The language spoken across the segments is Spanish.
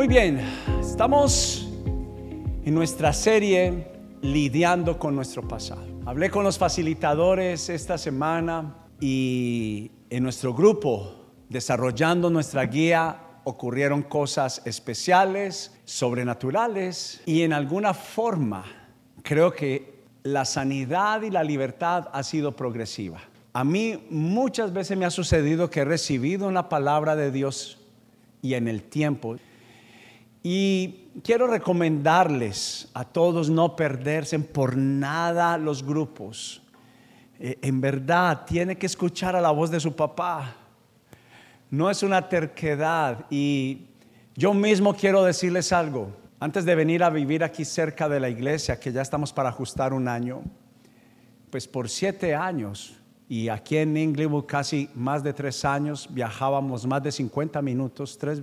Muy bien, estamos en nuestra serie lidiando con nuestro pasado. Hablé con los facilitadores esta semana y en nuestro grupo, desarrollando nuestra guía, ocurrieron cosas especiales, sobrenaturales, y en alguna forma creo que la sanidad y la libertad ha sido progresiva. A mí muchas veces me ha sucedido que he recibido una palabra de Dios y en el tiempo. Y quiero recomendarles a todos no perderse por nada los grupos. En verdad, tiene que escuchar a la voz de su papá. No es una terquedad, y yo mismo quiero decirles algo. Antes de venir a vivir aquí cerca de la iglesia, que ya estamos para ajustar un año, pues por 7 años, y aquí en Inglewood casi más de 3 años, viajábamos más de 50 minutos, 3,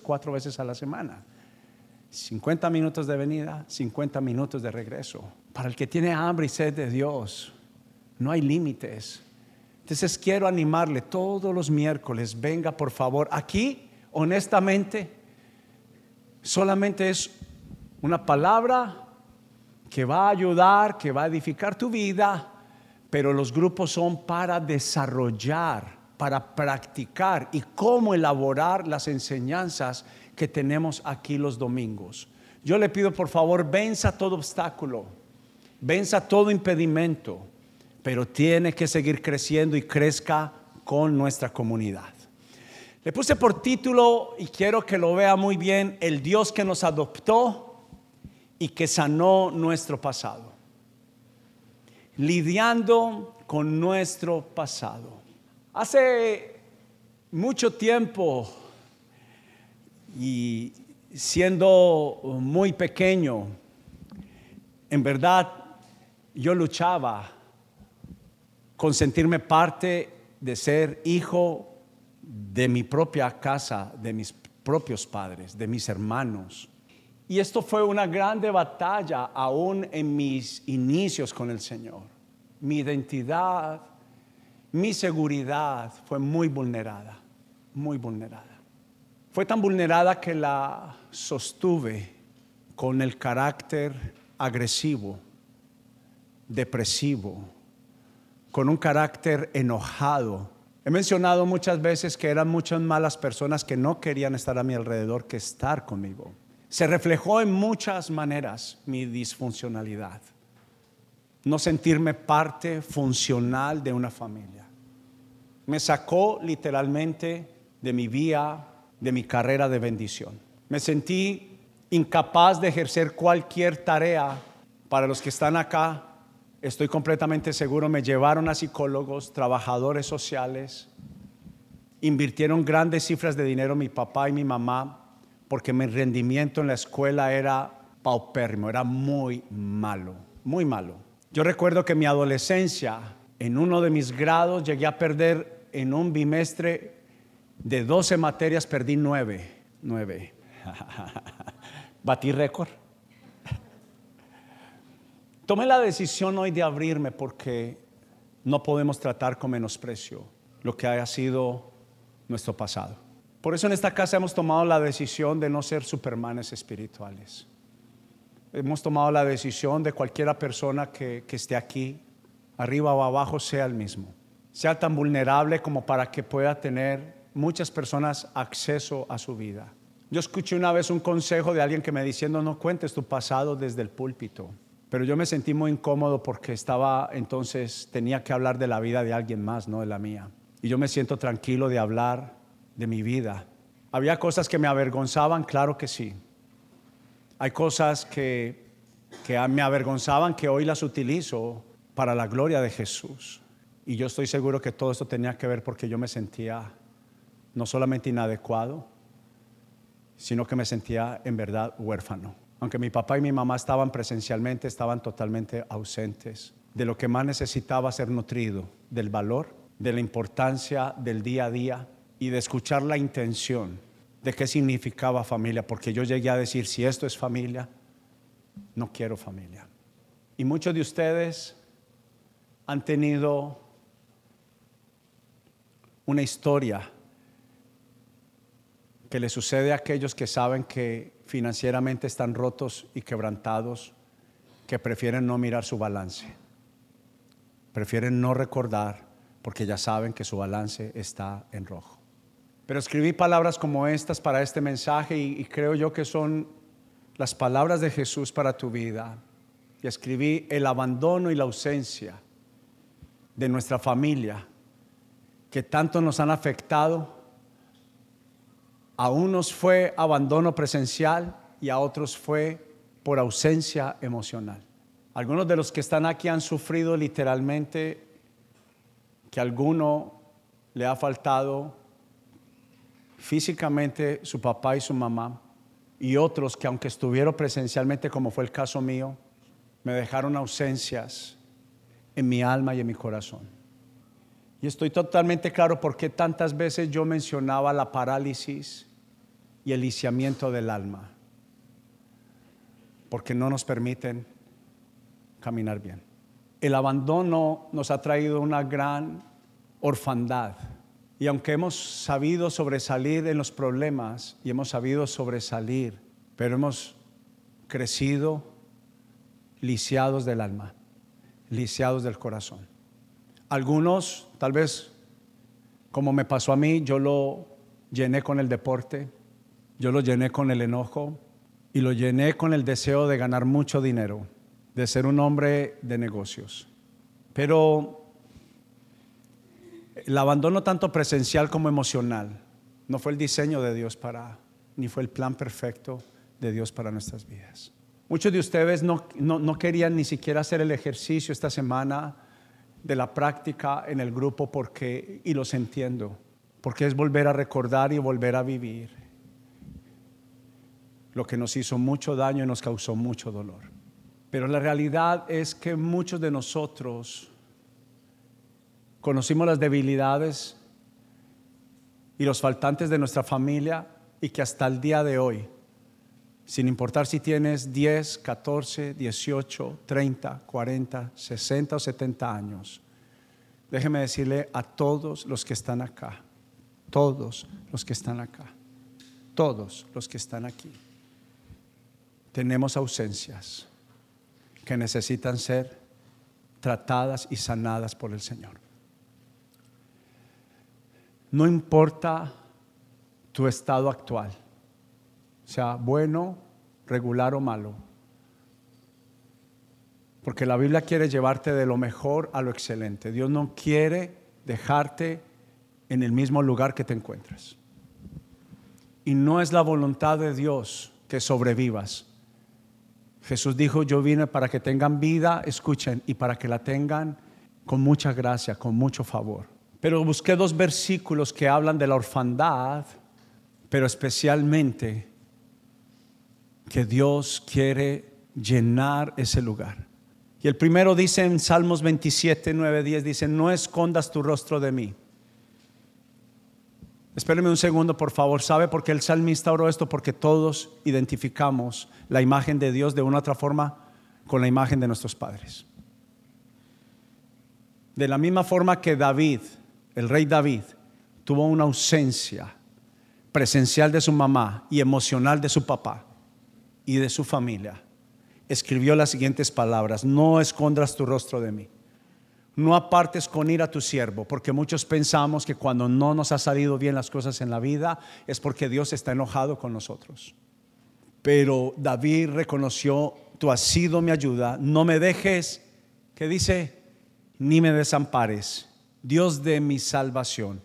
4 veces a la semana. 50 minutos de venida, 50 minutos de regreso. Para el que tiene hambre y sed de Dios, no hay límites. Entonces quiero animarle, todos los miércoles venga por favor. Aquí honestamente solamente es una palabra que va a ayudar, que va a edificar tu vida, pero los grupos son para desarrollar, para practicar y cómo elaborar las enseñanzas que tenemos aquí los domingos. Yo le pido por favor, venza todo obstáculo, venza todo impedimento, pero tiene que seguir creciendo y crezca con nuestra comunidad. Le puse por título, y quiero que lo vea muy bien, el Dios que nos adoptó y que sanó nuestro pasado. Lidiando con nuestro pasado. Hace mucho tiempo, y siendo muy pequeño, en verdad yo luchaba con sentirme parte de ser hijo de mi propia casa, de mis propios padres, de mis hermanos. Y esto fue una grande batalla aún en mis inicios con el Señor. Mi identidad, mi seguridad fue muy vulnerada, muy vulnerada. Fue tan vulnerada que la sostuve con el carácter agresivo, depresivo, con un carácter enojado. He mencionado muchas veces que eran muchas malas personas que no querían estar a mi alrededor, que estar conmigo. Se reflejó en muchas maneras mi disfuncionalidad. No sentirme parte funcional de una familia. Me sacó literalmente de mi vía, de mi carrera de bendición. Me sentí incapaz de ejercer cualquier tarea. Para los que están acá, estoy completamente seguro, me llevaron a psicólogos, trabajadores sociales, invirtieron grandes cifras de dinero mi papá y mi mamá, porque mi rendimiento en la escuela era paupérrimo, era muy malo, muy malo. Yo recuerdo que en mi adolescencia, en uno de mis grados, llegué a perder en un bimestre de 12 materias, perdí 9. Batí récord. Tomé la decisión hoy de abrirme, porque no podemos tratar con menosprecio lo que haya sido nuestro pasado. Por eso en esta casa hemos tomado la decisión de no ser supermanes espirituales. Hemos tomado la decisión de cualquiera persona que esté aquí, arriba o abajo, sea el mismo. Sea tan vulnerable como para que pueda tener muchas personas acceso a su vida. Yo escuché una vez un consejo de alguien que me diciendo: no cuentes tu pasado desde el púlpito. Pero yo me sentí muy incómodo porque tenía que hablar de la vida de alguien más, no de la mía. Y yo me siento tranquilo de hablar de mi vida. Había cosas que me avergonzaban, claro que sí. Hay cosas que me avergonzaban que hoy las utilizo para la gloria de Jesús. Y yo estoy seguro que todo esto tenía que ver porque yo me sentía no solamente inadecuado, sino que me sentía en verdad huérfano. Aunque mi papá y mi mamá estaban presencialmente, estaban totalmente ausentes de lo que más necesitaba ser nutrido, del valor, de la importancia del día a día y de escuchar la intención de qué significaba familia, porque yo llegué a decir: si esto es familia, no quiero familia. Y muchos de ustedes han tenido una historia que le sucede a aquellos que saben que financieramente están rotos y quebrantados, que prefieren no mirar su balance, prefieren no recordar porque ya saben que su balance está en rojo. Pero escribí palabras como estas para este mensaje y creo yo que son las palabras de Jesús para tu vida. Y escribí el abandono y la ausencia de nuestra familia que tanto nos han afectado. A unos fue abandono presencial y a otros fue por ausencia emocional. Algunos de los que están aquí han sufrido literalmente que a alguno le ha faltado físicamente su papá y su mamá, y otros que aunque estuvieron presencialmente, como fue el caso mío, me dejaron ausencias en mi alma y en mi corazón. Y estoy totalmente claro por qué tantas veces yo mencionaba la parálisis y el lisiamiento del alma, porque no nos permiten caminar bien. El abandono nos ha traído una gran orfandad, y aunque hemos sabido sobresalir en los problemas y hemos sabido sobresalir, pero hemos crecido lisiados del alma, lisiados del corazón. Algunos, tal vez como me pasó a mí, yo lo llené con el deporte, yo lo llené con el enojo, y lo llené con el deseo de ganar mucho dinero, de ser un hombre de negocios. Pero el abandono tanto presencial como emocional no fue el diseño de Dios ni fue el plan perfecto de Dios para nuestras vidas. Muchos de ustedes no querían ni siquiera hacer el ejercicio esta semana de la práctica en el grupo y los entiendo, porque es volver a recordar y volver a vivir lo que nos hizo mucho daño y nos causó mucho dolor. Pero la realidad es que muchos de nosotros conocimos las debilidades y los faltantes de nuestra familia, y que hasta el día de hoy, sin importar si tienes 10, 14, 18, 30, 40, 60 o 70 años, déjeme decirle a todos los que están acá, todos los que están acá, todos los que están aquí, tenemos ausencias que necesitan ser tratadas y sanadas por el Señor. No importa tu estado actual, sea bueno, regular o malo, porque la Biblia quiere llevarte de lo mejor a lo excelente. Dios no quiere dejarte en el mismo lugar que te encuentras. Y no es la voluntad de Dios que sobrevivas. Jesús dijo: yo vine para que tengan vida, escuchen, y para que la tengan con mucha gracia, con mucho favor. Pero busqué dos versículos que hablan de la orfandad, pero especialmente que Dios quiere llenar ese lugar. Y el primero dice en Salmos 27, 9, 10, dice: no escondas tu rostro de mí. Espéreme un segundo, por favor. ¿Sabe por qué el salmista oró esto? Porque todos identificamos la imagen de Dios de una u otra forma con la imagen de nuestros padres. De la misma forma que David, el rey David, tuvo una ausencia presencial de su mamá y emocional de su papá y de su familia, escribió las siguientes palabras: no escondas tu rostro de mí. No apartes con ira tu siervo, porque muchos pensamos que cuando no nos ha salido bien las cosas en la vida es porque Dios está enojado con nosotros. Pero David reconoció: tú has sido mi ayuda, no me dejes, ¿qué dice? Ni me desampares, Dios de mi salvación.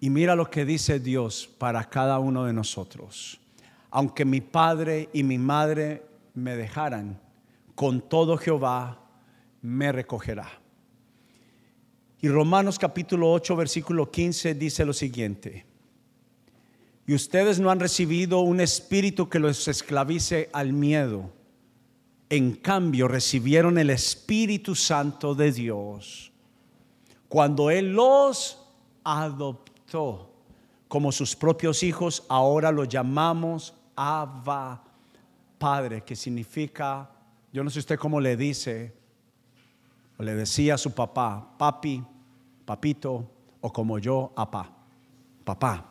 Y mira lo que dice Dios para cada uno de nosotros: aunque mi padre y mi madre me dejaran, con todo Jehová me recogerá. Y Romanos capítulo 8, versículo 15 dice lo siguiente: y ustedes no han recibido un espíritu que los esclavice al miedo. En cambio, recibieron el Espíritu Santo de Dios cuando Él los adoptó como sus propios hijos. Ahora lo llamamos Abba Padre, que significa, yo no sé usted cómo le dice, le decía a su papá: papi, papito, o como yo, apá, papá.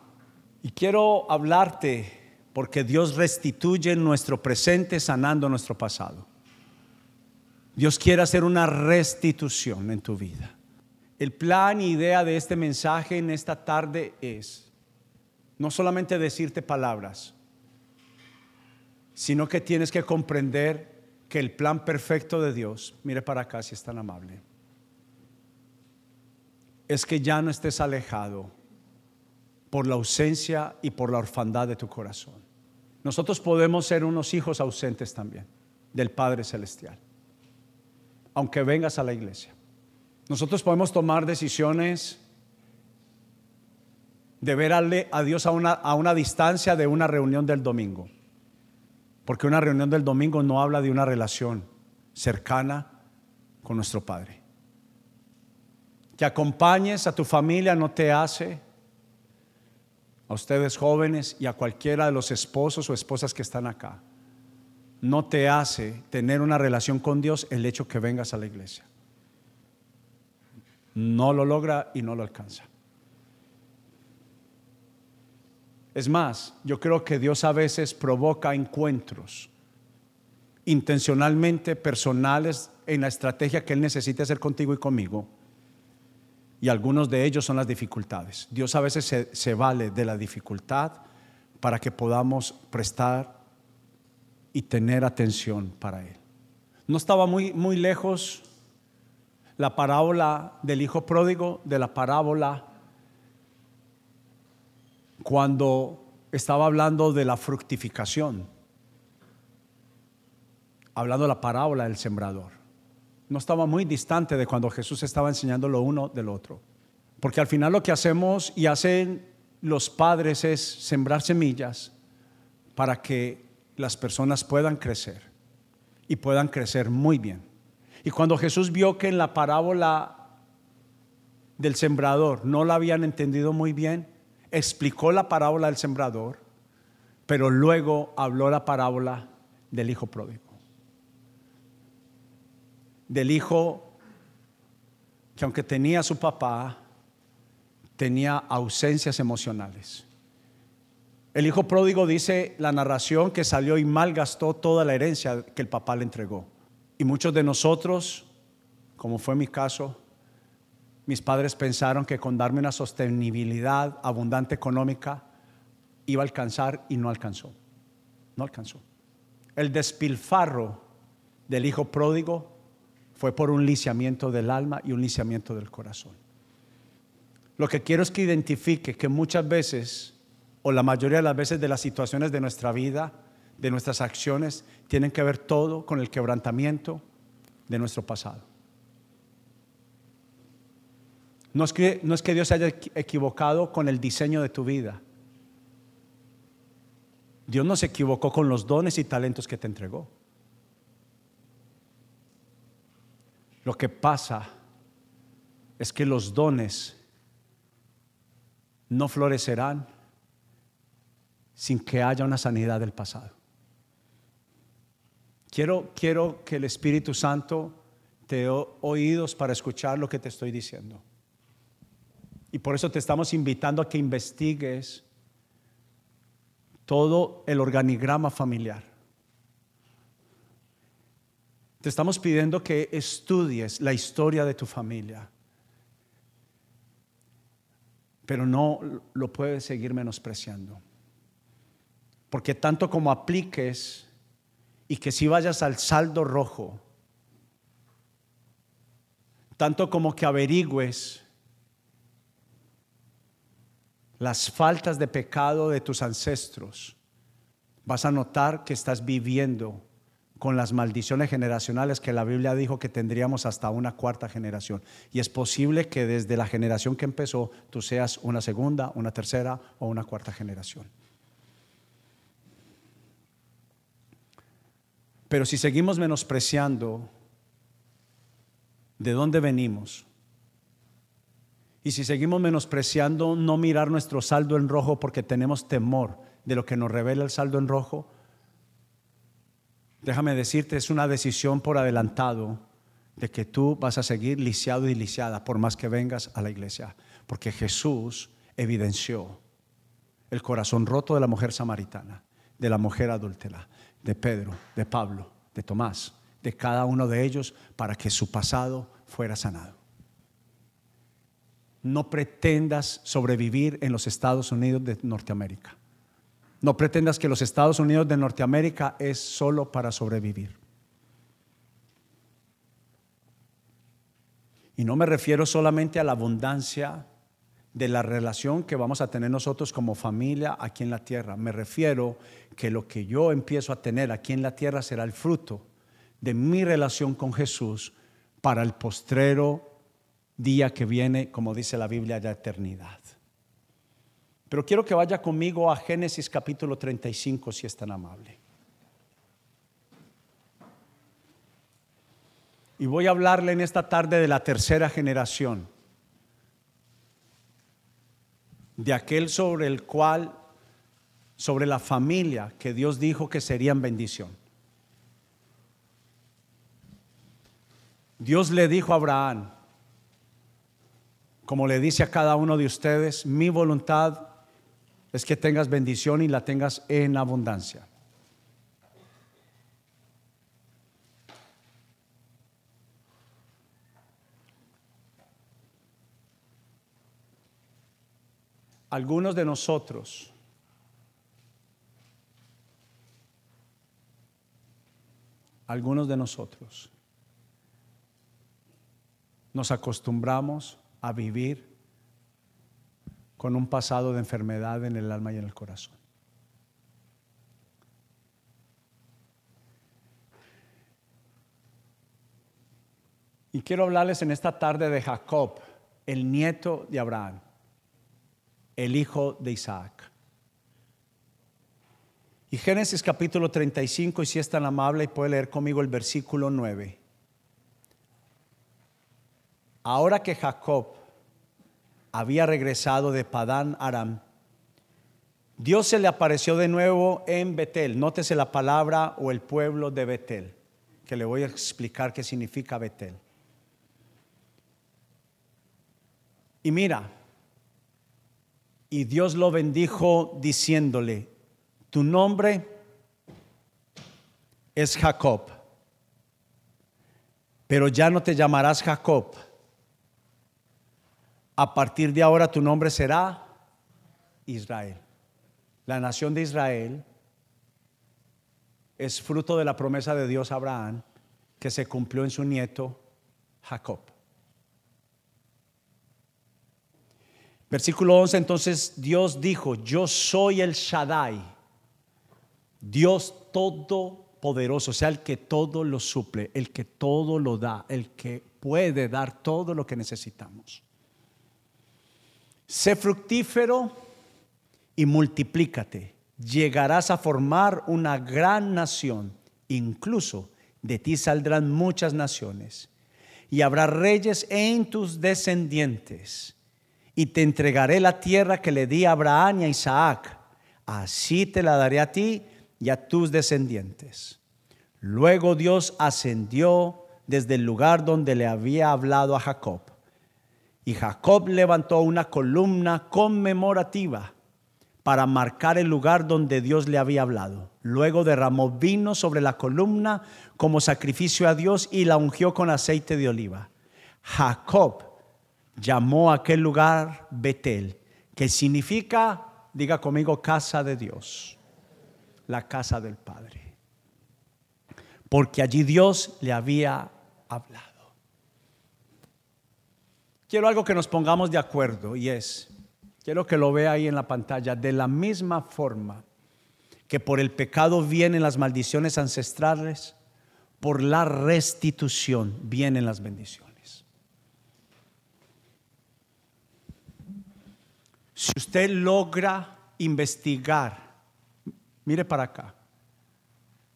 Y quiero hablarte porque Dios restituye nuestro presente sanando nuestro pasado. Dios quiere hacer una restitución en tu vida. El plan e idea de este mensaje en esta tarde es no solamente decirte palabras, sino que tienes que comprender que el plan perfecto de Dios, mire para acá si es tan amable, es que ya no estés alejado por la ausencia y por la orfandad de tu corazón. Nosotros podemos ser unos hijos ausentes también del Padre Celestial, aunque vengas a la iglesia. Nosotros podemos tomar decisiones de ver a Dios a una distancia de una reunión del domingo, porque una reunión del domingo no habla de una relación cercana con nuestro Padre. Que acompañes a tu familia no te hace, a ustedes jóvenes y a cualquiera de los esposos o esposas que están acá, no te hace tener una relación con Dios el hecho que vengas a la iglesia. No lo logra y no lo alcanza. Es más, yo creo que Dios a veces provoca encuentros intencionalmente personales en la estrategia que Él necesita hacer contigo y conmigo. Y algunos de ellos son las dificultades. Dios a veces se vale de la dificultad para que podamos prestar y tener atención para Él. No estaba muy lejos la parábola del hijo pródigo de la parábola cuando estaba hablando de la fructificación, hablando de la parábola del sembrador. No estaba muy distante de cuando Jesús estaba enseñando lo uno del otro, porque al final lo que hacemos y hacen los padres es sembrar semillas para que las personas puedan crecer y puedan crecer muy bien. Y cuando Jesús vio que en la parábola del sembrador no la habían entendido muy bien, explicó la parábola del sembrador, pero luego habló la parábola del hijo pródigo. Del hijo que aunque tenía a su papá, tenía ausencias emocionales. El hijo pródigo, dice la narración, que salió y malgastó toda la herencia que el papá le entregó. Y muchos de nosotros, como fue mi caso, mis padres pensaron que con darme una sostenibilidad abundante económica iba a alcanzar, y no alcanzó. No alcanzó. El despilfarro del hijo pródigo fue por un lisiamiento del alma y un lisiamiento del corazón. Lo que quiero es que identifique que muchas veces, o la mayoría de las veces, de las situaciones de nuestra vida, de nuestras acciones, tienen que ver todo con el quebrantamiento de nuestro pasado. No es que Dios se haya equivocado con el diseño de tu vida. Dios no se equivocó con los dones y talentos que te entregó. Lo que pasa es que los dones no florecerán sin que haya una sanidad del pasado. Quiero que el Espíritu Santo te dé oídos para escuchar lo que te estoy diciendo. Y por eso te estamos invitando a que investigues todo el organigrama familiar. Te estamos pidiendo que estudies la historia de tu familia. Pero no lo puedes seguir menospreciando. Porque tanto como apliques y que si vayas al saldo rojo, tanto como que averigües las faltas de pecado de tus ancestros, vas a notar que estás viviendo con las maldiciones generacionales que la Biblia dijo que tendríamos hasta una cuarta generación. Y es posible que desde la generación que empezó tú seas una segunda, una tercera o una cuarta generación. Pero si seguimos menospreciando de dónde venimos, y si seguimos menospreciando no mirar nuestro saldo en rojo porque tenemos temor de lo que nos revela el saldo en rojo, déjame decirte, es una decisión por adelantado de que tú vas a seguir lisiado y lisiada por más que vengas a la iglesia, porque Jesús evidenció el corazón roto de la mujer samaritana, de la mujer adúltera, de Pedro, de Pablo, de Tomás, de cada uno de ellos, para que su pasado fuera sanado. No pretendas sobrevivir en los Estados Unidos de Norteamérica. No pretendas que los Estados Unidos de Norteamérica es solo para sobrevivir. Y no me refiero solamente a la abundancia de la relación que vamos a tener nosotros como familia aquí en la tierra. Me refiero que lo que yo empiezo a tener aquí en la tierra será el fruto de mi relación con Jesús para el postrero día que viene, como dice la Biblia, de eternidad. Pero quiero que vaya conmigo a Génesis capítulo 35, si es tan amable. Y voy a hablarle en esta tarde de la tercera generación, de aquel sobre el cual, sobre la familia que Dios dijo que serían bendición. Dios le dijo a Abraham, como le dice a cada uno de ustedes, mi voluntad es que tengas bendición y la tengas en abundancia. Algunos de nosotros nos acostumbramos a vivir con un pasado de enfermedad en el alma y en el corazón. Y quiero hablarles en esta tarde de Jacob, el nieto de Abraham, el hijo de Isaac. Y Génesis capítulo 35, y si es tan amable y puede leer conmigo el versículo 9. Ahora que Jacob había regresado de Padán Aram, Dios se le apareció de nuevo en Betel. Nótese la palabra o el pueblo de Betel, que le voy a explicar qué significa Betel. Y mira, y Dios lo bendijo diciéndole, tu nombre es Jacob, pero ya no te llamarás Jacob. A partir de ahora tu nombre será Israel. La nación de Israel es fruto de la promesa de Dios a Abraham que se cumplió en su nieto Jacob. Versículo 11, entonces Dios dijo, yo soy el Shaddai, Dios todopoderoso, o sea, el que todo lo suple, el que todo lo da, el que puede dar todo lo que necesitamos. Sé fructífero y multiplícate. Llegarás a formar una gran nación. Incluso de ti saldrán muchas naciones. Y habrá reyes en tus descendientes. Y te entregaré la tierra que le di a Abraham y a Isaac. Así te la daré a ti y a tus descendientes. Luego Dios ascendió desde el lugar donde le había hablado a Jacob. Y Jacob levantó una columna conmemorativa para marcar el lugar donde Dios le había hablado. Luego derramó vino sobre la columna como sacrificio a Dios y la ungió con aceite de oliva. Jacob llamó a aquel lugar Betel, que significa, diga conmigo, casa de Dios, la casa del Padre, porque allí Dios le había hablado. Quiero algo que nos pongamos de acuerdo y es, quiero que lo vea ahí en la pantalla, de la misma forma que por el pecado vienen las maldiciones ancestrales, por la restitución vienen las bendiciones. Si usted logra investigar, mire para acá,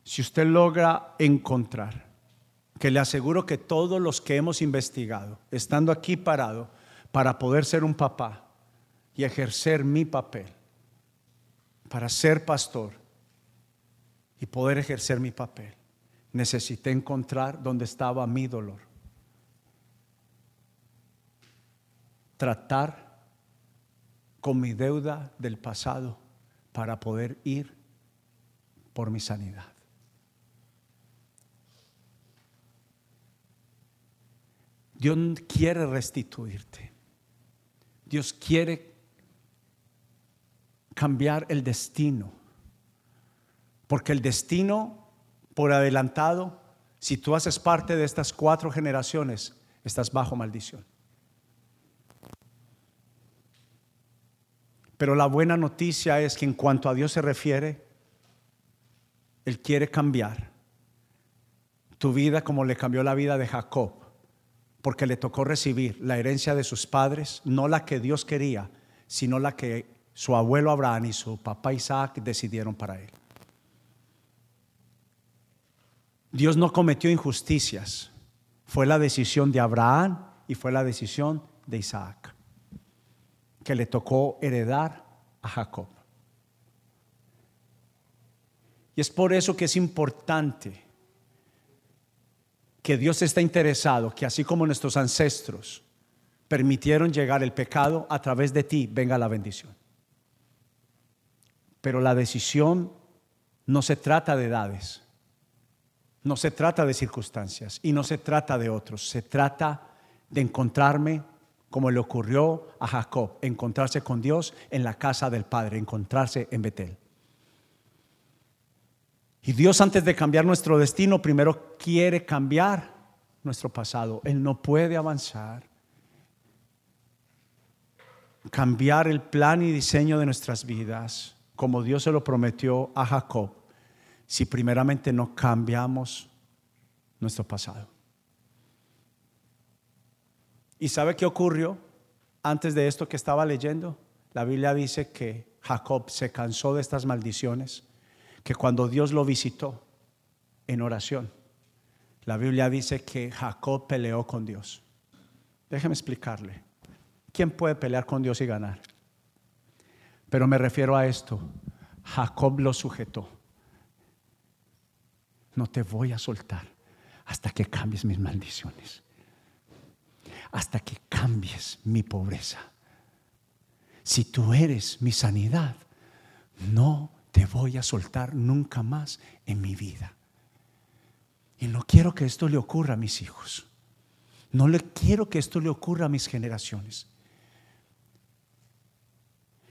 si usted logra encontrar, que le aseguro que todos los que hemos investigado, estando aquí parado, para poder ser un papá y ejercer mi papel, para ser pastor y poder ejercer mi papel, necesité encontrar dónde estaba mi dolor. Tratar con mi deuda del pasado para poder ir por mi sanidad. Dios quiere restituirte. Dios quiere cambiar el destino, porque el destino por adelantado, si tú haces parte de estas 4 generaciones, estás bajo maldición. Pero la buena noticia es que en cuanto a Dios se refiere, Él quiere cambiar tu vida como le cambió la vida de Jacob, porque le tocó recibir la herencia de sus padres, no la que Dios quería, sino la que su abuelo Abraham y su papá Isaac decidieron para él. Dios no cometió injusticias, fue la decisión de Abraham y fue la decisión de Isaac, que le tocó heredar a Jacob. Y es por eso que es importante que Dios está interesado, que así como nuestros ancestros permitieron llegar el pecado, a través de ti venga la bendición. Pero la decisión no se trata de edades, no se trata de circunstancias y no se trata de otros, se trata de encontrarme como le ocurrió a Jacob, encontrarse con Dios en la casa del Padre, encontrarse en Betel. Y Dios, antes de cambiar nuestro destino, primero quiere cambiar nuestro pasado. Él no puede avanzar, cambiar el plan y diseño de nuestras vidas, como Dios se lo prometió a Jacob, si primeramente no cambiamos nuestro pasado. ¿Y sabe qué ocurrió antes de esto que estaba leyendo? La Biblia dice que Jacob se cansó de estas maldiciones, que cuando Dios lo visitó en oración, la Biblia dice que Jacob peleó con Dios. Déjeme explicarle, ¿quién puede pelear con Dios y ganar? Pero me refiero a esto, Jacob lo sujetó. No te voy a soltar hasta que cambies mis maldiciones, hasta que cambies mi pobreza. Si tú eres mi sanidad, no te voy a soltar nunca más en mi vida. Y no quiero que esto le ocurra a mis hijos. No le quiero que esto le ocurra a mis generaciones.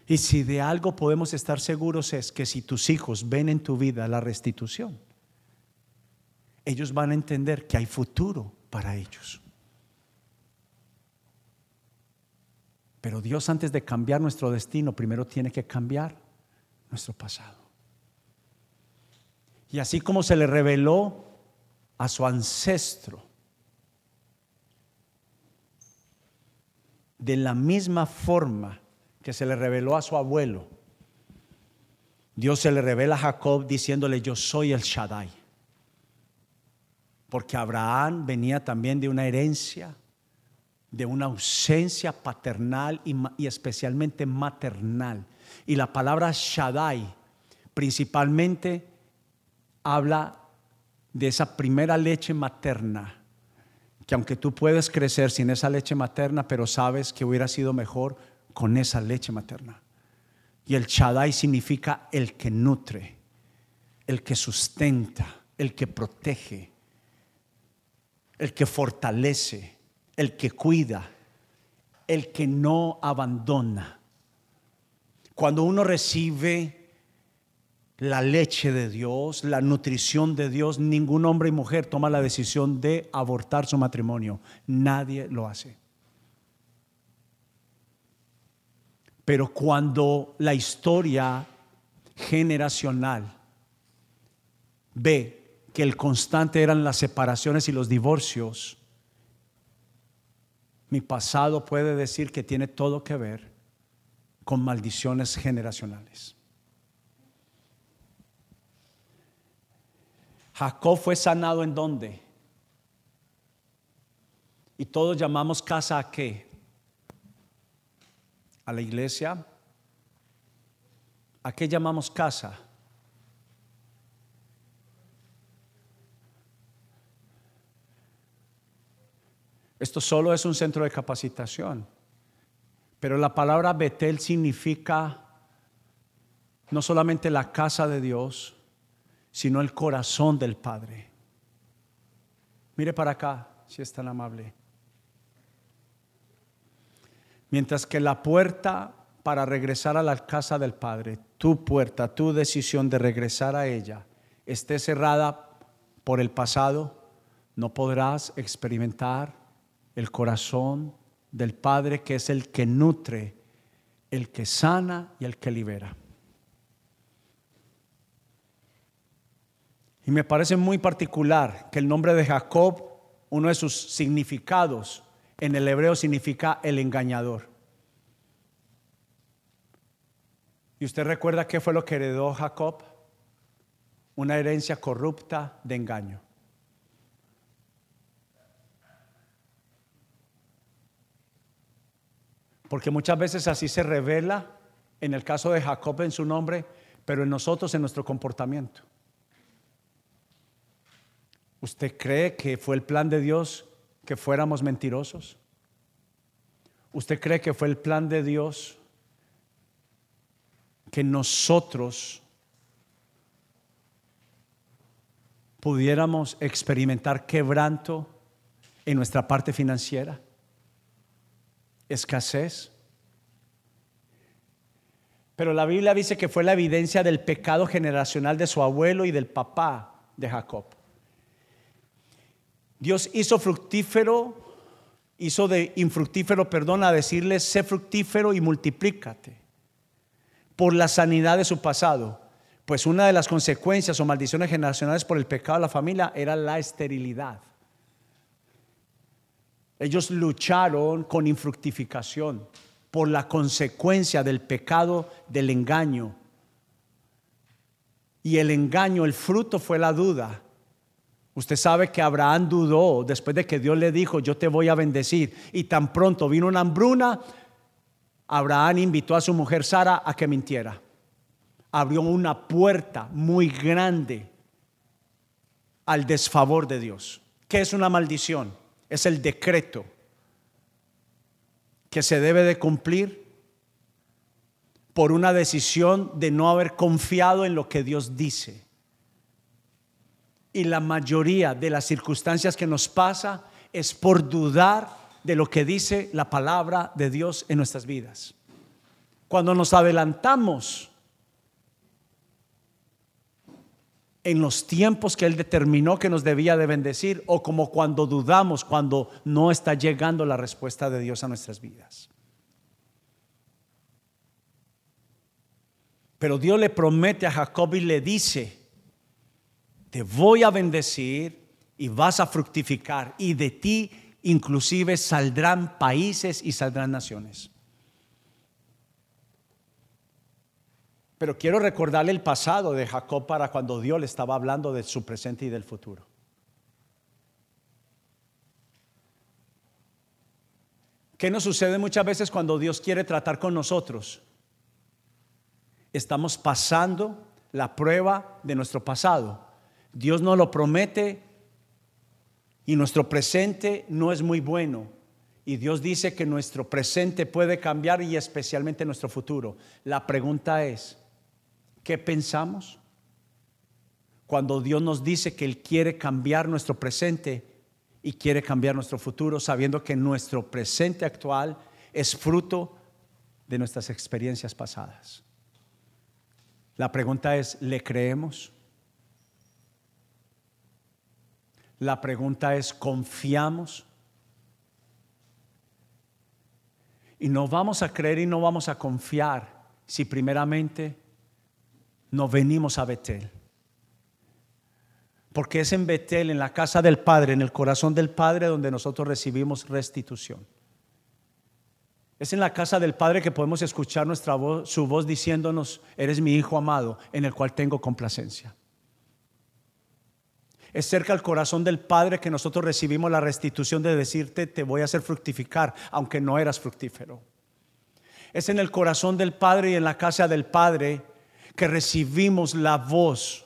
Y si de algo podemos estar seguros es que si tus hijos ven en tu vida la restitución, ellos van a entender que hay futuro para ellos. Pero Dios, antes de cambiar nuestro destino, primero tiene que cambiar nuestro pasado. Y así como se le reveló a su ancestro, de la misma forma que se le reveló a su abuelo, Dios se le revela a Jacob diciéndole: yo soy el Shaddai. Porque Abraham venía también de una herencia, de una ausencia paternal y especialmente maternal. Y la palabra Shaddai principalmente habla de esa primera leche materna, que aunque tú puedes crecer sin esa leche materna, pero sabes que hubiera sido mejor con esa leche materna. Y el Shaddai significa el que nutre, el que sustenta, el que protege, el que fortalece, el que cuida, el que no abandona. Cuando uno recibe la leche de Dios, la nutrición de Dios, ningún hombre y mujer toma la decisión de abortar su matrimonio. Nadie lo hace. Pero cuando la historia generacional ve que el constante eran las separaciones y los divorcios, mi pasado puede decir que tiene todo que ver con maldiciones generacionales. Jacob fue sanado ¿en dónde? Y todos llamamos casa ¿a qué? A la iglesia. ¿A qué llamamos casa? Esto solo es un centro de capacitación. Pero la palabra Betel significa no solamente la casa de Dios, sino el corazón del Padre. Mire para acá, si es tan amable. Mientras que la puerta para regresar a la casa del Padre, tu puerta, tu decisión de regresar a ella, esté cerrada por el pasado, no podrás experimentar el corazón del Padre, que es el que nutre, el que sana y el que libera. Y me parece muy particular que el nombre de Jacob, uno de sus significados en el hebreo, significa el engañador. ¿Y usted recuerda qué fue lo que heredó Jacob? Una herencia corrupta de engaño. Porque muchas veces así se revela en el caso de Jacob en su nombre, pero en nosotros, en nuestro comportamiento. ¿Usted cree que fue el plan de Dios que fuéramos mentirosos? ¿Usted cree que fue el plan de Dios que nosotros pudiéramos experimentar quebranto en nuestra parte financiera? Escasez. Pero la Biblia dice que fue la evidencia del pecado generacional de su abuelo y del papá de Jacob. Dios hizo de infructífero, a decirle: sé fructífero y multiplícate, por la sanidad de su pasado. Pues una de las consecuencias o maldiciones generacionales por el pecado de la familia era la esterilidad. Ellos lucharon con infructificación por la consecuencia del pecado del engaño. Y el engaño, el fruto fue la duda. Usted sabe que Abraham dudó después de que Dios le dijo: yo te voy a bendecir. Y tan pronto vino una hambruna, Abraham invitó a su mujer Sara a que mintiera. Abrió una puerta muy grande al desfavor de Dios. ¿Qué es una maldición? Es el decreto que se debe de cumplir por una decisión de no haber confiado en lo que Dios dice. Y la mayoría de las circunstancias que nos pasa es por dudar de lo que dice la palabra de Dios en nuestras vidas. Cuando nos adelantamos en los tiempos que Él determinó que nos debía de bendecir, o como cuando dudamos, cuando no está llegando la respuesta de Dios a nuestras vidas. Pero Dios le promete a Jacob y le dice: te voy a bendecir y vas a fructificar, y de ti inclusive saldrán países y saldrán naciones. Pero quiero recordarle el pasado de Jacob para cuando Dios le estaba hablando de su presente y del futuro. ¿Qué nos sucede muchas veces cuando Dios quiere tratar con nosotros? Estamos pasando la prueba de nuestro pasado. Dios nos lo promete y nuestro presente no es muy bueno. Y Dios dice que nuestro presente puede cambiar, y especialmente nuestro futuro. La pregunta es: ¿qué pensamos cuando Dios nos dice que Él quiere cambiar nuestro presente y quiere cambiar nuestro futuro, sabiendo que nuestro presente actual es fruto de nuestras experiencias pasadas? La pregunta es: ¿le creemos? La pregunta es: ¿confiamos? Y no vamos a creer y no vamos a confiar si primeramente no venimos a Betel. Porque es en Betel, en la casa del Padre, en el corazón del Padre, donde nosotros recibimos restitución. Es en la casa del Padre que podemos escuchar su voz diciéndonos: eres mi hijo amado, en el cual tengo complacencia. Es cerca al corazón del Padre que nosotros recibimos la restitución de decirte: te voy a hacer fructificar, aunque no eras fructífero. Es en el corazón del Padre y en la casa del Padre que recibimos la voz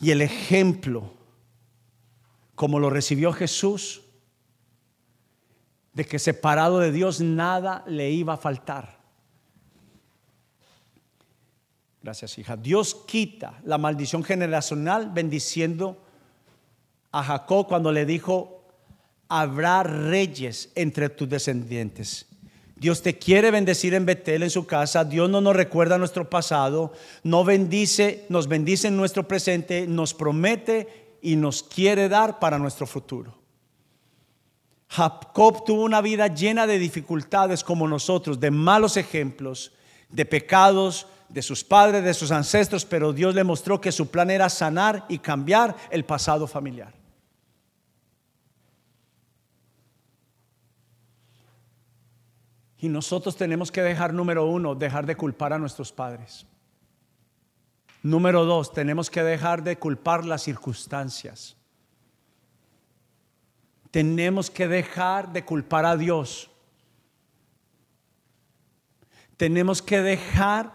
y el ejemplo, como lo recibió Jesús, de que separado de Dios nada le iba a faltar. Gracias, hija. Dios quita la maldición generacional bendiciendo a Jacob cuando le dijo: habrá reyes entre tus descendientes. Dios te quiere bendecir en Betel, en su casa. Dios no nos recuerda nuestro pasado, no bendice, nos bendice en nuestro presente, nos promete y nos quiere dar para nuestro futuro. Jacob tuvo una vida llena de dificultades como nosotros, de malos ejemplos, de pecados, de sus padres, de sus ancestros, pero Dios le mostró que su plan era sanar y cambiar el pasado familiar. Y nosotros tenemos que dejar, número uno, dejar de culpar a nuestros padres. Número dos, tenemos que dejar de culpar las circunstancias. Tenemos que dejar de culpar a Dios. Tenemos que dejar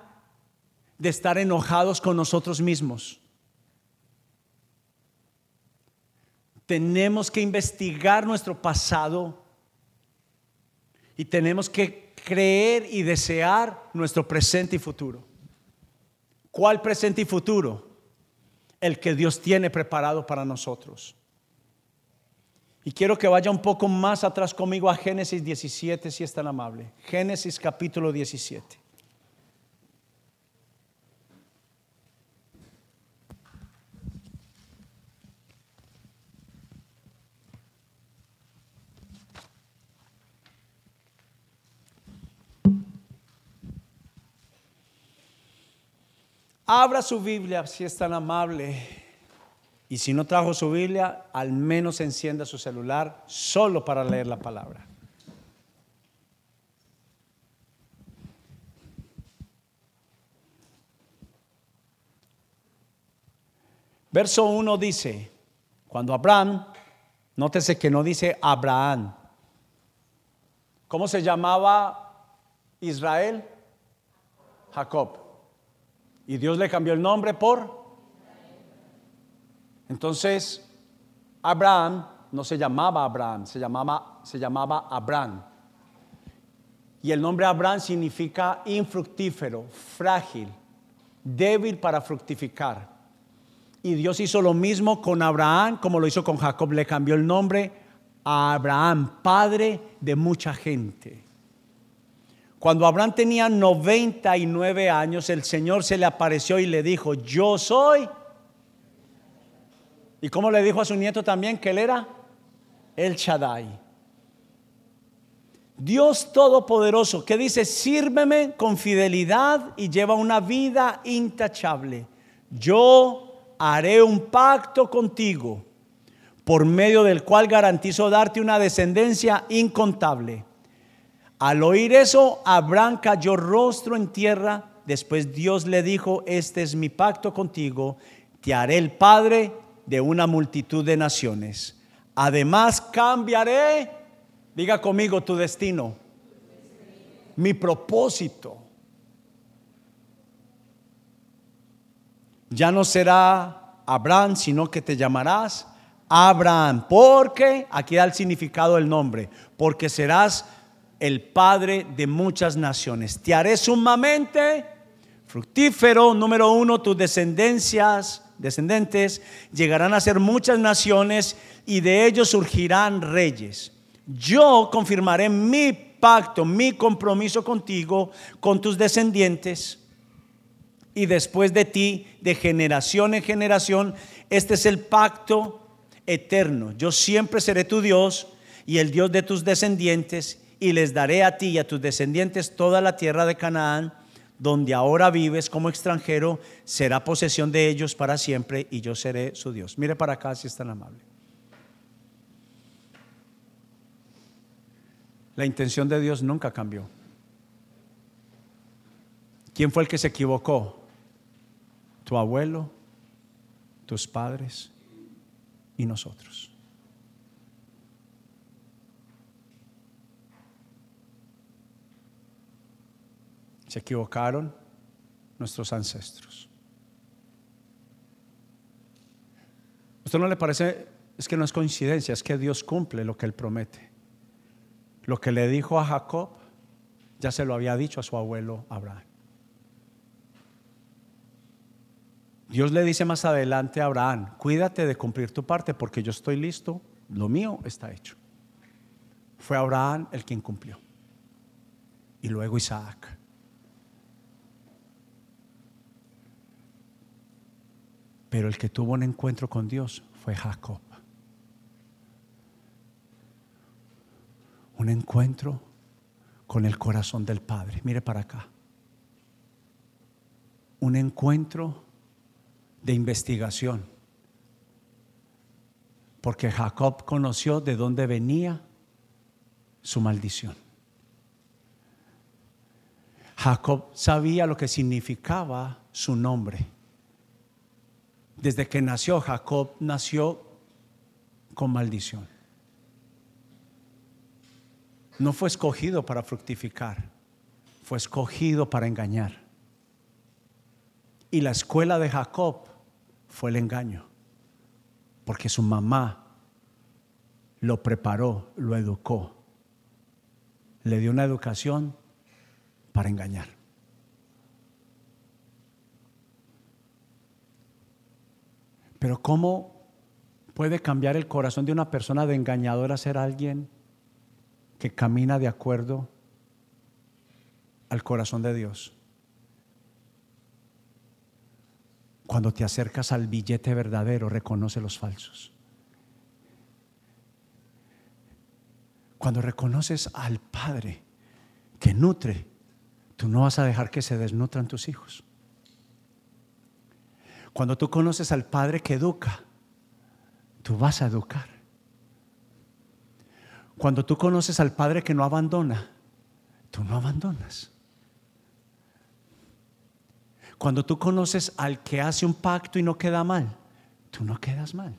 de estar enojados con nosotros mismos. Tenemos que investigar nuestro pasado y tenemos que creer y desear nuestro presente y futuro. ¿Cuál presente y futuro? El que Dios tiene preparado para nosotros. Y quiero que vaya un poco más atrás conmigo a Génesis 17, si es tan amable. Génesis capítulo 17. Abra su Biblia si es tan amable, y si no trajo su Biblia, al menos encienda su celular solo para leer la palabra. Verso 1 dice, cuando Abraham, nótese que no dice Abraham. ¿Cómo se llamaba Israel? Jacob. Y Dios le cambió el nombre por. Entonces, Abraham no se llamaba Abraham, se llamaba Abrán. Y el nombre Abrán significa infructífero, frágil, débil para fructificar. Y Dios hizo lo mismo con Abraham como lo hizo con Jacob. Le cambió el nombre a Abraham, padre de mucha gente. Cuando Abraham tenía 99 años, el Señor se le apareció y le dijo: yo soy. ¿Y cómo le dijo a su nieto también que él era? El Shaddai. Dios Todopoderoso, que dice: sírveme con fidelidad y lleva una vida intachable. Yo haré un pacto contigo, por medio del cual garantizo darte una descendencia incontable. Al oír eso, Abraham cayó rostro en tierra. Después Dios le dijo: este es mi pacto contigo, te haré el padre de una multitud de naciones. Además cambiaré, diga conmigo, tu destino, mi propósito. Ya no será Abraham, sino que te llamarás Abraham, porque, aquí da el significado del nombre, porque serás el padre de muchas naciones. Te haré sumamente fructífero. Número uno, tus descendentes llegarán a ser muchas naciones y de ellos surgirán reyes. Yo confirmaré mi pacto, mi compromiso contigo, con tus descendientes y después de ti, de generación en generación. Este es el pacto eterno. Yo siempre seré tu Dios y el Dios de tus descendientes. Y les daré a ti y a tus descendientes toda la tierra de Canaán, donde ahora vives como extranjero, será posesión de ellos para siempre, y yo seré su Dios. Mire para acá si es tan amable. La intención de Dios nunca cambió. ¿Quién fue el que se equivocó? Tu abuelo, tus padres y nosotros. Se equivocaron nuestros ancestros. ¿A usted no le parece? Es que no es coincidencia, es que Dios cumple lo que Él promete. Lo que le dijo a Jacob ya se lo había dicho a su abuelo Abraham. Dios le dice más adelante a Abraham: cuídate de cumplir tu parte porque yo estoy listo, lo mío está hecho. Fue Abraham el quien cumplió. Y luego Isaac. Pero el que tuvo un encuentro con Dios fue Jacob. Un encuentro con el corazón del Padre. Mire para acá. Un encuentro de investigación. Porque Jacob conoció de dónde venía su maldición. Jacob sabía lo que significaba su nombre. Desde que nació, Jacob nació con maldición. No fue escogido para fructificar, fue escogido para engañar. Y la escuela de Jacob fue el engaño, porque su mamá lo preparó, lo educó, le dio una educación para engañar. Pero ¿cómo puede cambiar el corazón de una persona de engañador a ser alguien que camina de acuerdo al corazón de Dios? Cuando te acercas al billete verdadero, reconoce los falsos. Cuando reconoces al Padre que nutre, tú no vas a dejar que se desnutran tus hijos. Cuando tú conoces al Padre que educa, tú vas a educar. Cuando tú conoces al Padre que no abandona, tú no abandonas. Cuando tú conoces al que hace un pacto y no queda mal, tú no quedas mal.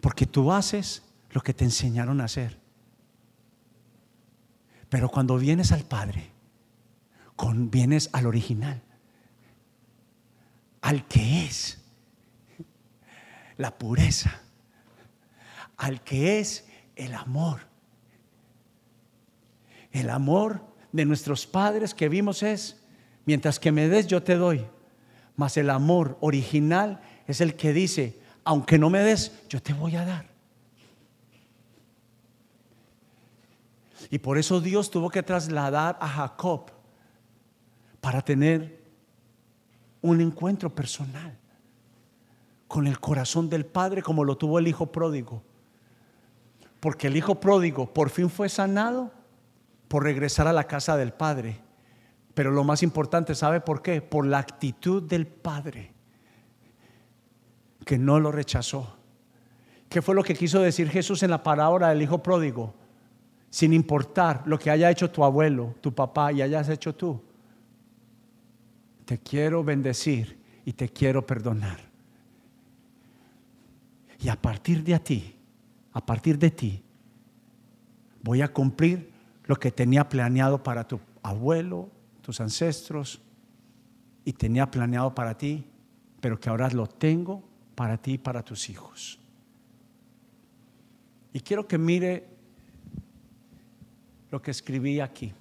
Porque tú haces lo que te enseñaron a hacer. Pero cuando vienes al Padre, vienes al original, al que es la pureza, al que es el amor. El amor de nuestros padres que vimos es: mientras que me des, yo te doy. Mas el amor original es el que dice: aunque no me des, yo te voy a dar. Y por eso Dios tuvo que trasladar a Jacob para tener un encuentro personal con el corazón del Padre, como lo tuvo el hijo pródigo. Porque el hijo pródigo por fin fue sanado por regresar a la casa del Padre. Pero lo más importante, ¿sabe por qué? Por la actitud del Padre, que no lo rechazó. ¿Qué fue lo que quiso decir Jesús en la parábola del hijo pródigo? Sin importar lo que haya hecho tu abuelo, tu papá y hayas hecho tú, te quiero bendecir y te quiero perdonar. Y a partir de ti, voy a cumplir lo que tenía planeado para tu abuelo, tus ancestros, y tenía planeado para ti, pero que ahora lo tengo para ti y para tus hijos. Y quiero que mire lo que escribí aquí.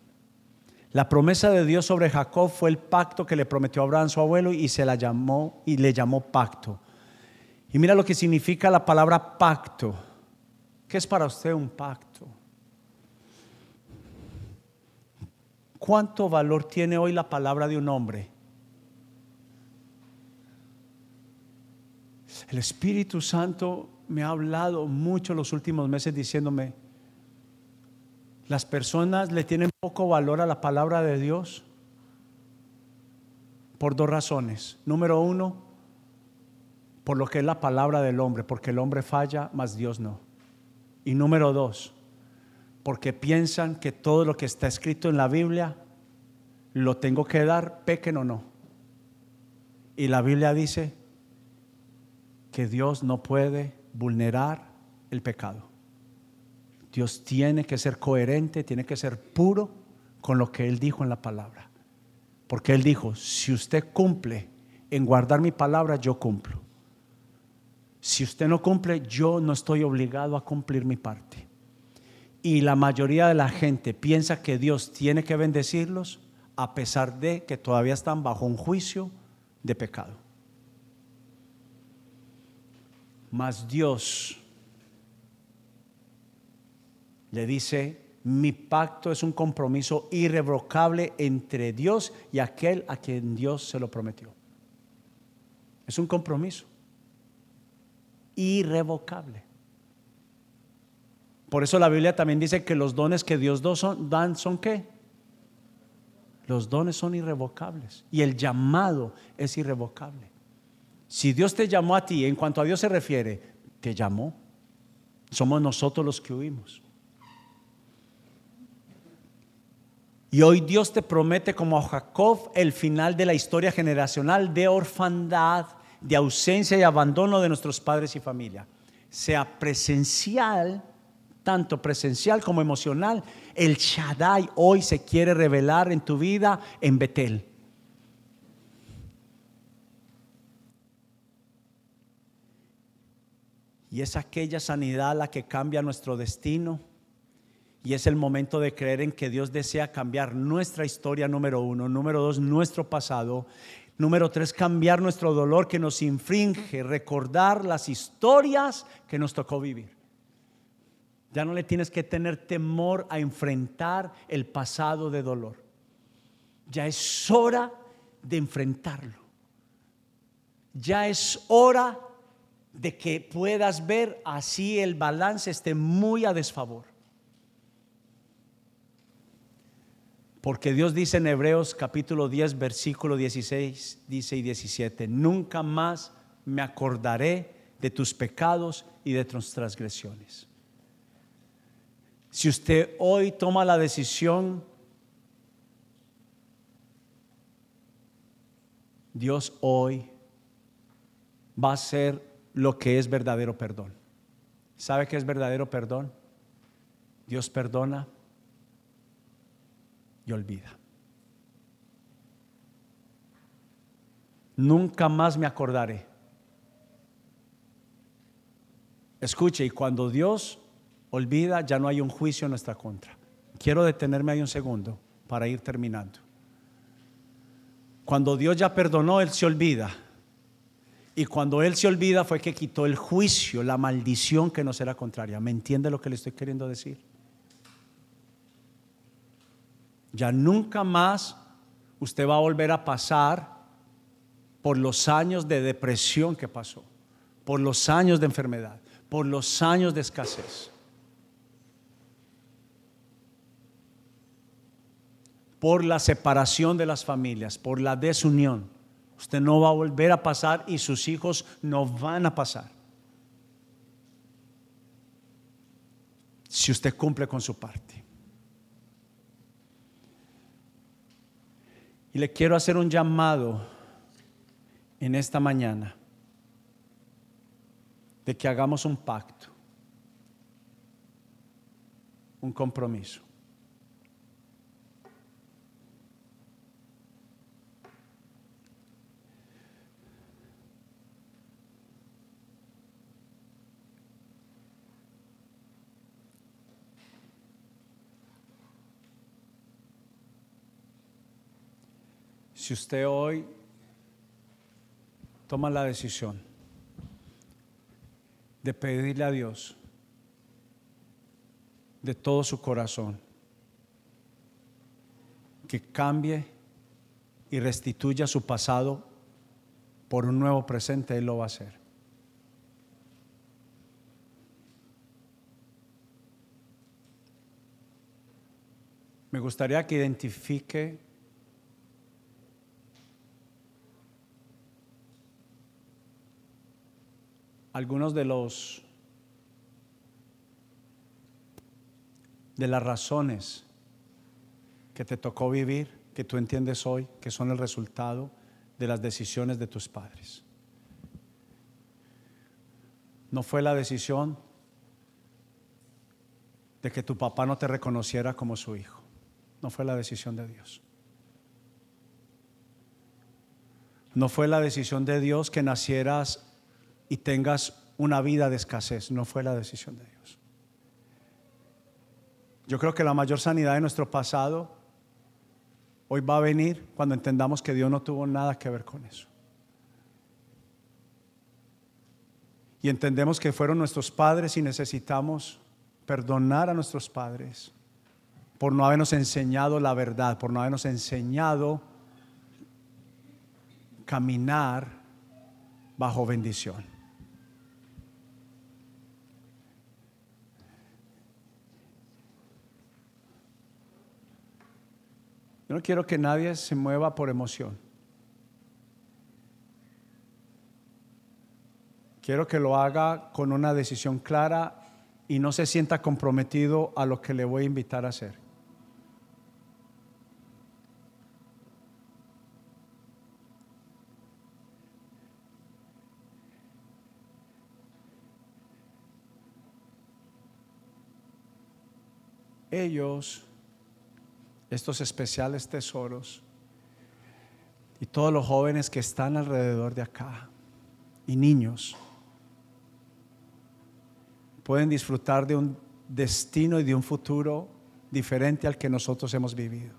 La promesa de Dios sobre Jacob fue el pacto que le prometió Abraham su abuelo y le llamó pacto. Y mira lo que significa la palabra pacto. ¿Qué es para usted un pacto? ¿Cuánto valor tiene hoy la palabra de un hombre? El Espíritu Santo me ha hablado mucho los últimos meses diciéndome: las personas le tienen poco valor a la palabra de Dios por dos razones. Número uno, por lo que es la palabra del hombre, porque el hombre falla, mas Dios no. Y número dos, porque piensan que todo lo que está escrito en la Biblia lo tengo que dar, pequen o no. Y la Biblia dice que Dios no puede vulnerar el pecado. Dios tiene que ser coherente, tiene que ser puro con lo que Él dijo en la palabra. Porque Él dijo: si usted cumple en guardar mi palabra, yo cumplo. Si usted no cumple, yo no estoy obligado a cumplir mi parte. y la mayoría de la gente piensa que Dios tiene que bendecirlos a pesar de que todavía están bajo un juicio de pecado. Mas Dios le dice: mi pacto es un compromiso irrevocable entre Dios y aquel a quien Dios se lo prometió. Es un compromiso irrevocable. Por eso la Biblia también dice que los dones que Dios dan son ¿qué? Los dones son irrevocables y el llamado es irrevocable. Si Dios te llamó a ti, en cuanto a Dios se refiere, te llamó. Somos nosotros los que huimos. Y hoy Dios te promete, como a Jacob, el final de la historia generacional de orfandad, de ausencia y abandono de nuestros padres y familia. Sea presencial, tanto presencial como emocional, el Shaddai hoy se quiere revelar en tu vida en Betel. Y es aquella sanidad la que cambia nuestro destino. Y es el momento de creer en que Dios desea cambiar nuestra historia, número uno. Número dos, nuestro pasado. Número tres, cambiar nuestro dolor que nos infringe. Recordar las historias que nos tocó vivir. Ya no le tienes que tener temor a enfrentar el pasado de dolor. Ya es hora de enfrentarlo. Ya es hora de que puedas ver así el balance esté muy a desfavor. Porque Dios dice en Hebreos capítulo 10 versículo 16 dice y 17: nunca más me acordaré de tus pecados y de tus transgresiones. Si usted hoy toma la decisión, Dios hoy va a hacer lo que es verdadero perdón. ¿Sabe qué es verdadero perdón? Dios perdona y olvida. Nunca más me acordaré. Escuche, y cuando Dios olvida, ya no hay un juicio en nuestra contra. Quiero detenerme ahí un segundo para ir terminando. Cuando Dios ya perdonó, Él se olvida. Y cuando Él se olvida fue que quitó el juicio, la maldición que nos era contraria. ¿Me entiende lo que le estoy queriendo decir? Ya nunca más usted va a volver a pasar por los años de depresión que pasó, por los años de enfermedad, por los años de escasez. Por la separación de las familias, por la desunión. Usted no va a volver a pasar y sus hijos no van a pasar. Si usted cumple con su parte. Y le quiero hacer un llamado en esta mañana de que hagamos un pacto, un compromiso. Si usted hoy toma la decisión de pedirle a Dios de todo su corazón que cambie y restituya su pasado por un nuevo presente, Él lo va a hacer. Me gustaría que identifique algunos de las razones que te tocó vivir, que tú entiendes hoy, que son el resultado de las decisiones de tus padres. No fue la decisión de que tu papá no te reconociera como su hijo. No fue la decisión de Dios. No fue la decisión de Dios que nacieras y tengas una vida de escasez. No fue la decisión de Dios. Yo creo que la mayor sanidad de nuestro pasado hoy va a venir cuando entendamos que Dios no tuvo nada que ver con eso. Y entendemos que fueron nuestros padres y necesitamos perdonar a nuestros padres por no habernos enseñado la verdad, por no habernos enseñado caminar bajo bendición. Yo no quiero que nadie se mueva por emoción. Quiero que lo haga con una decisión clara y no se sienta comprometido a lo que le voy a invitar a hacer. Ellos, estos especiales tesoros, y todos los jóvenes que están alrededor de acá y niños, pueden disfrutar de un destino y de un futuro diferente al que nosotros hemos vivido.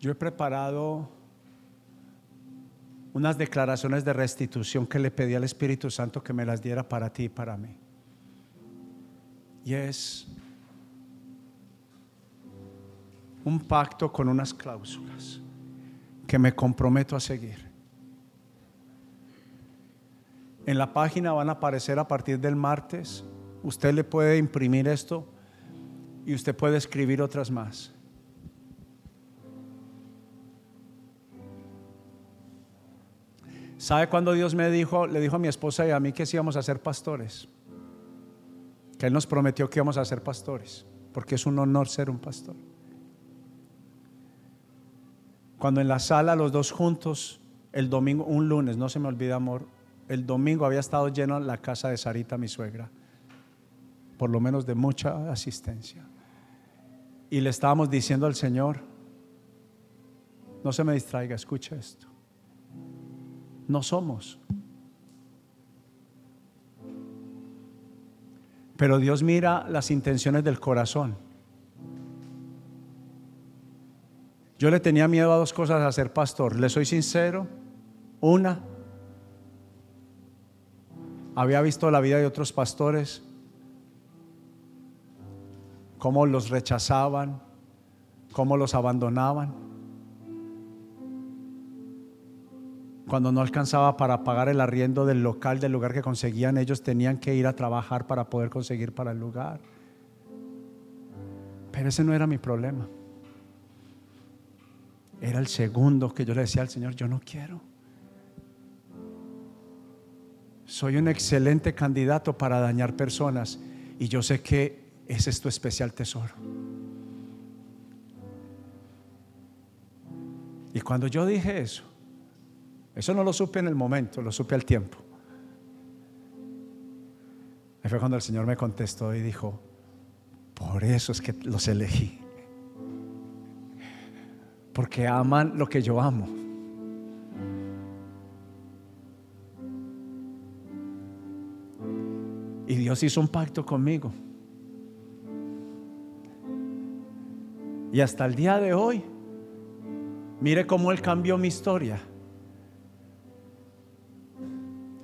Yo he preparado unas declaraciones de restitución que le pedí al Espíritu Santo que me las diera para ti y para mí. Y es un pacto con unas cláusulas que me comprometo a seguir. En la página van a aparecer a partir del martes. Usted le puede imprimir esto y usted puede escribir otras más. ¿Sabe cuando Dios le dijo a mi esposa y a mí que sí íbamos a ser pastores? Que Él nos prometió que íbamos a ser pastores, porque es un honor ser un pastor. Cuando en la sala los dos juntos, el domingo, un lunes, no se me olvida amor, el domingo había estado lleno la casa de Sarita, mi suegra, por lo menos de mucha asistencia. Y le estábamos diciendo al Señor, no se me distraiga, escucha esto. No somos. Pero Dios mira las intenciones del corazón. Yo le tenía miedo a dos cosas a ser pastor. Le soy sincero. Una, había visto la vida de otros pastores, cómo los rechazaban, cómo los abandonaban. Cuando no alcanzaba para pagar el arriendo del local, del lugar que conseguían, ellos tenían que ir a trabajar para poder conseguir para el lugar. Pero ese no era mi problema. Era el segundo que yo le decía al Señor, yo no quiero. Soy un excelente candidato para dañar personas y yo sé que ese es tu especial tesoro. Y cuando yo dije eso no lo supe en el momento, lo supe al tiempo. Ahí fue cuando el Señor me contestó y dijo, por eso es que los elegí, porque aman lo que yo amo. Y Dios hizo un pacto conmigo. Y hasta el día de hoy, mire cómo Él cambió mi historia.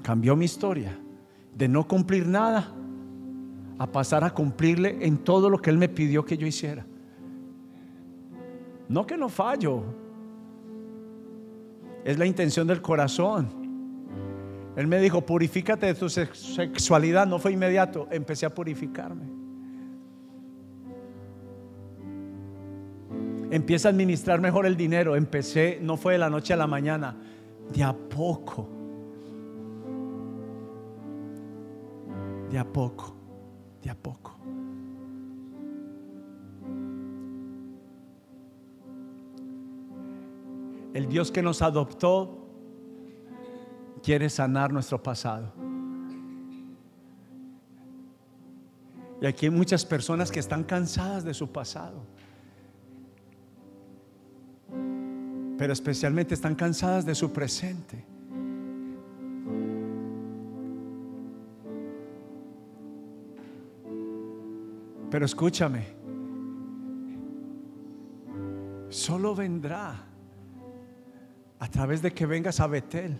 Cambió mi historia de no cumplir nada a pasar a cumplirle en todo lo que Él me pidió que yo hiciera. No que no fallo, es la intención del corazón. Él me dijo, purifícate de tu sexualidad. No fue inmediato, empecé a purificarme. Empieza a administrar mejor el dinero. Empecé, no fue de la noche a la mañana, de a poco. De a poco, de a poco. El Dios que nos adoptó quiere sanar nuestro pasado. Y aquí hay muchas personas que están cansadas de su pasado, pero especialmente están cansadas de su presente. Pero escúchame, solo vendrá a través de que vengas a Betel.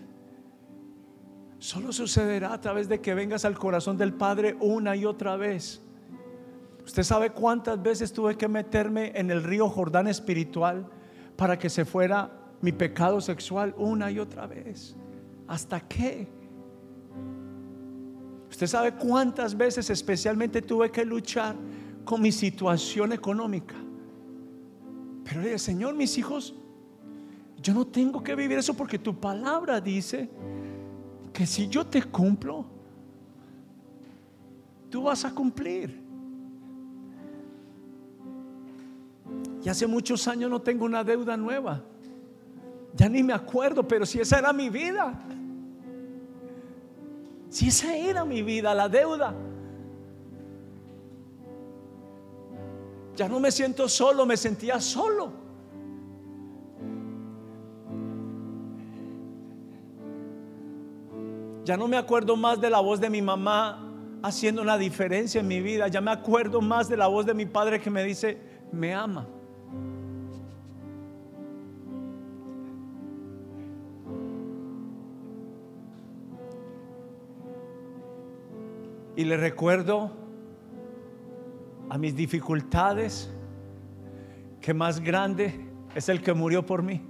Solo sucederá a través de que vengas al corazón del Padre una y otra vez. Usted sabe cuántas veces tuve que meterme en el río Jordán espiritual para que se fuera mi pecado sexual, una y otra vez. ¿Hasta qué? Usted sabe cuántas veces especialmente tuve que luchar con mi situación económica, pero le dije: Señor, mis hijos, yo no tengo que vivir eso, porque tu palabra dice que si yo te cumplo, tú vas a cumplir. Y hace muchos años no tengo una deuda nueva, ya ni me acuerdo, pero si esa era mi vida, si esa era mi vida, la deuda. Ya no me siento solo, me sentía solo. Ya no me acuerdo más de la voz de mi mamá haciendo una diferencia en mi vida. Ya me acuerdo más de la voz de mi padre que me dice: me ama. Y le recuerdo a mis dificultades que más grande es el que murió por mí.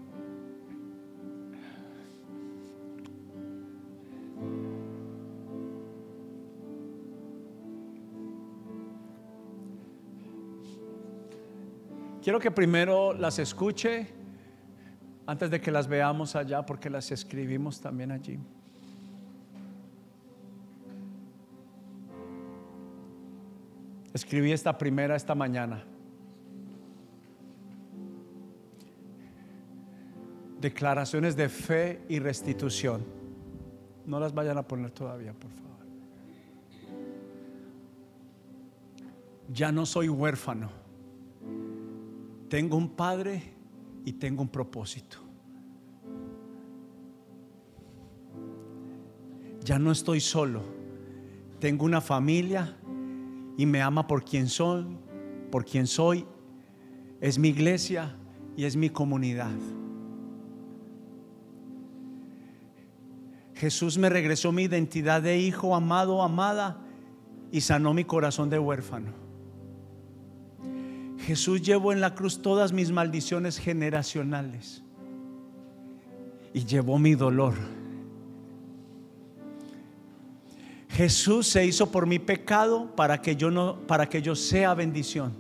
Quiero que primero las escuche antes de que las veamos allá, porque las escribimos también allí. Escribí esta primera esta mañana. Declaraciones de fe y restitución. No las vayan a poner todavía, por favor. Ya no soy huérfano. Tengo un padre y tengo un propósito. Ya no estoy solo. Tengo una familia y me ama por quien soy, es mi iglesia y es mi comunidad. Jesús me regresó mi identidad de hijo amado, amada, y sanó mi corazón de huérfano. Jesús llevó en la cruz todas mis maldiciones generacionales y llevó mi dolor. Jesús se hizo por mi pecado para que yo sea bendición.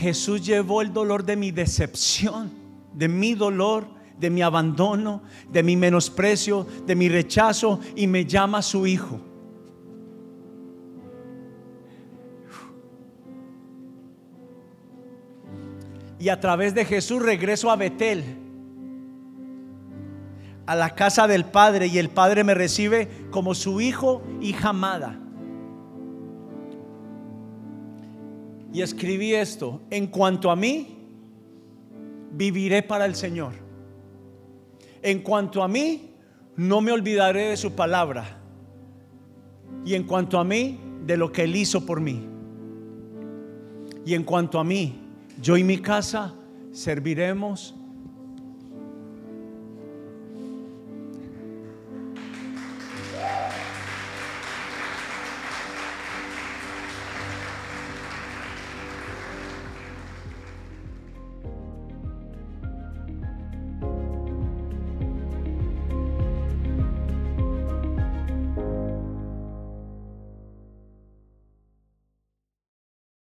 Jesús llevó el dolor de mi decepción, de mi dolor, de mi abandono, de mi menosprecio, de mi rechazo, y me llama su hijo. Y a través de Jesús regreso a Betel, a la casa del Padre, y el Padre me recibe como su hijo, hija amada. Y escribí esto: en cuanto a mí, viviré para el Señor. En cuanto a mí, no me olvidaré de su palabra. Y en cuanto a mí, de lo que Él hizo por mí. Y en cuanto a mí, yo y mi casa serviremos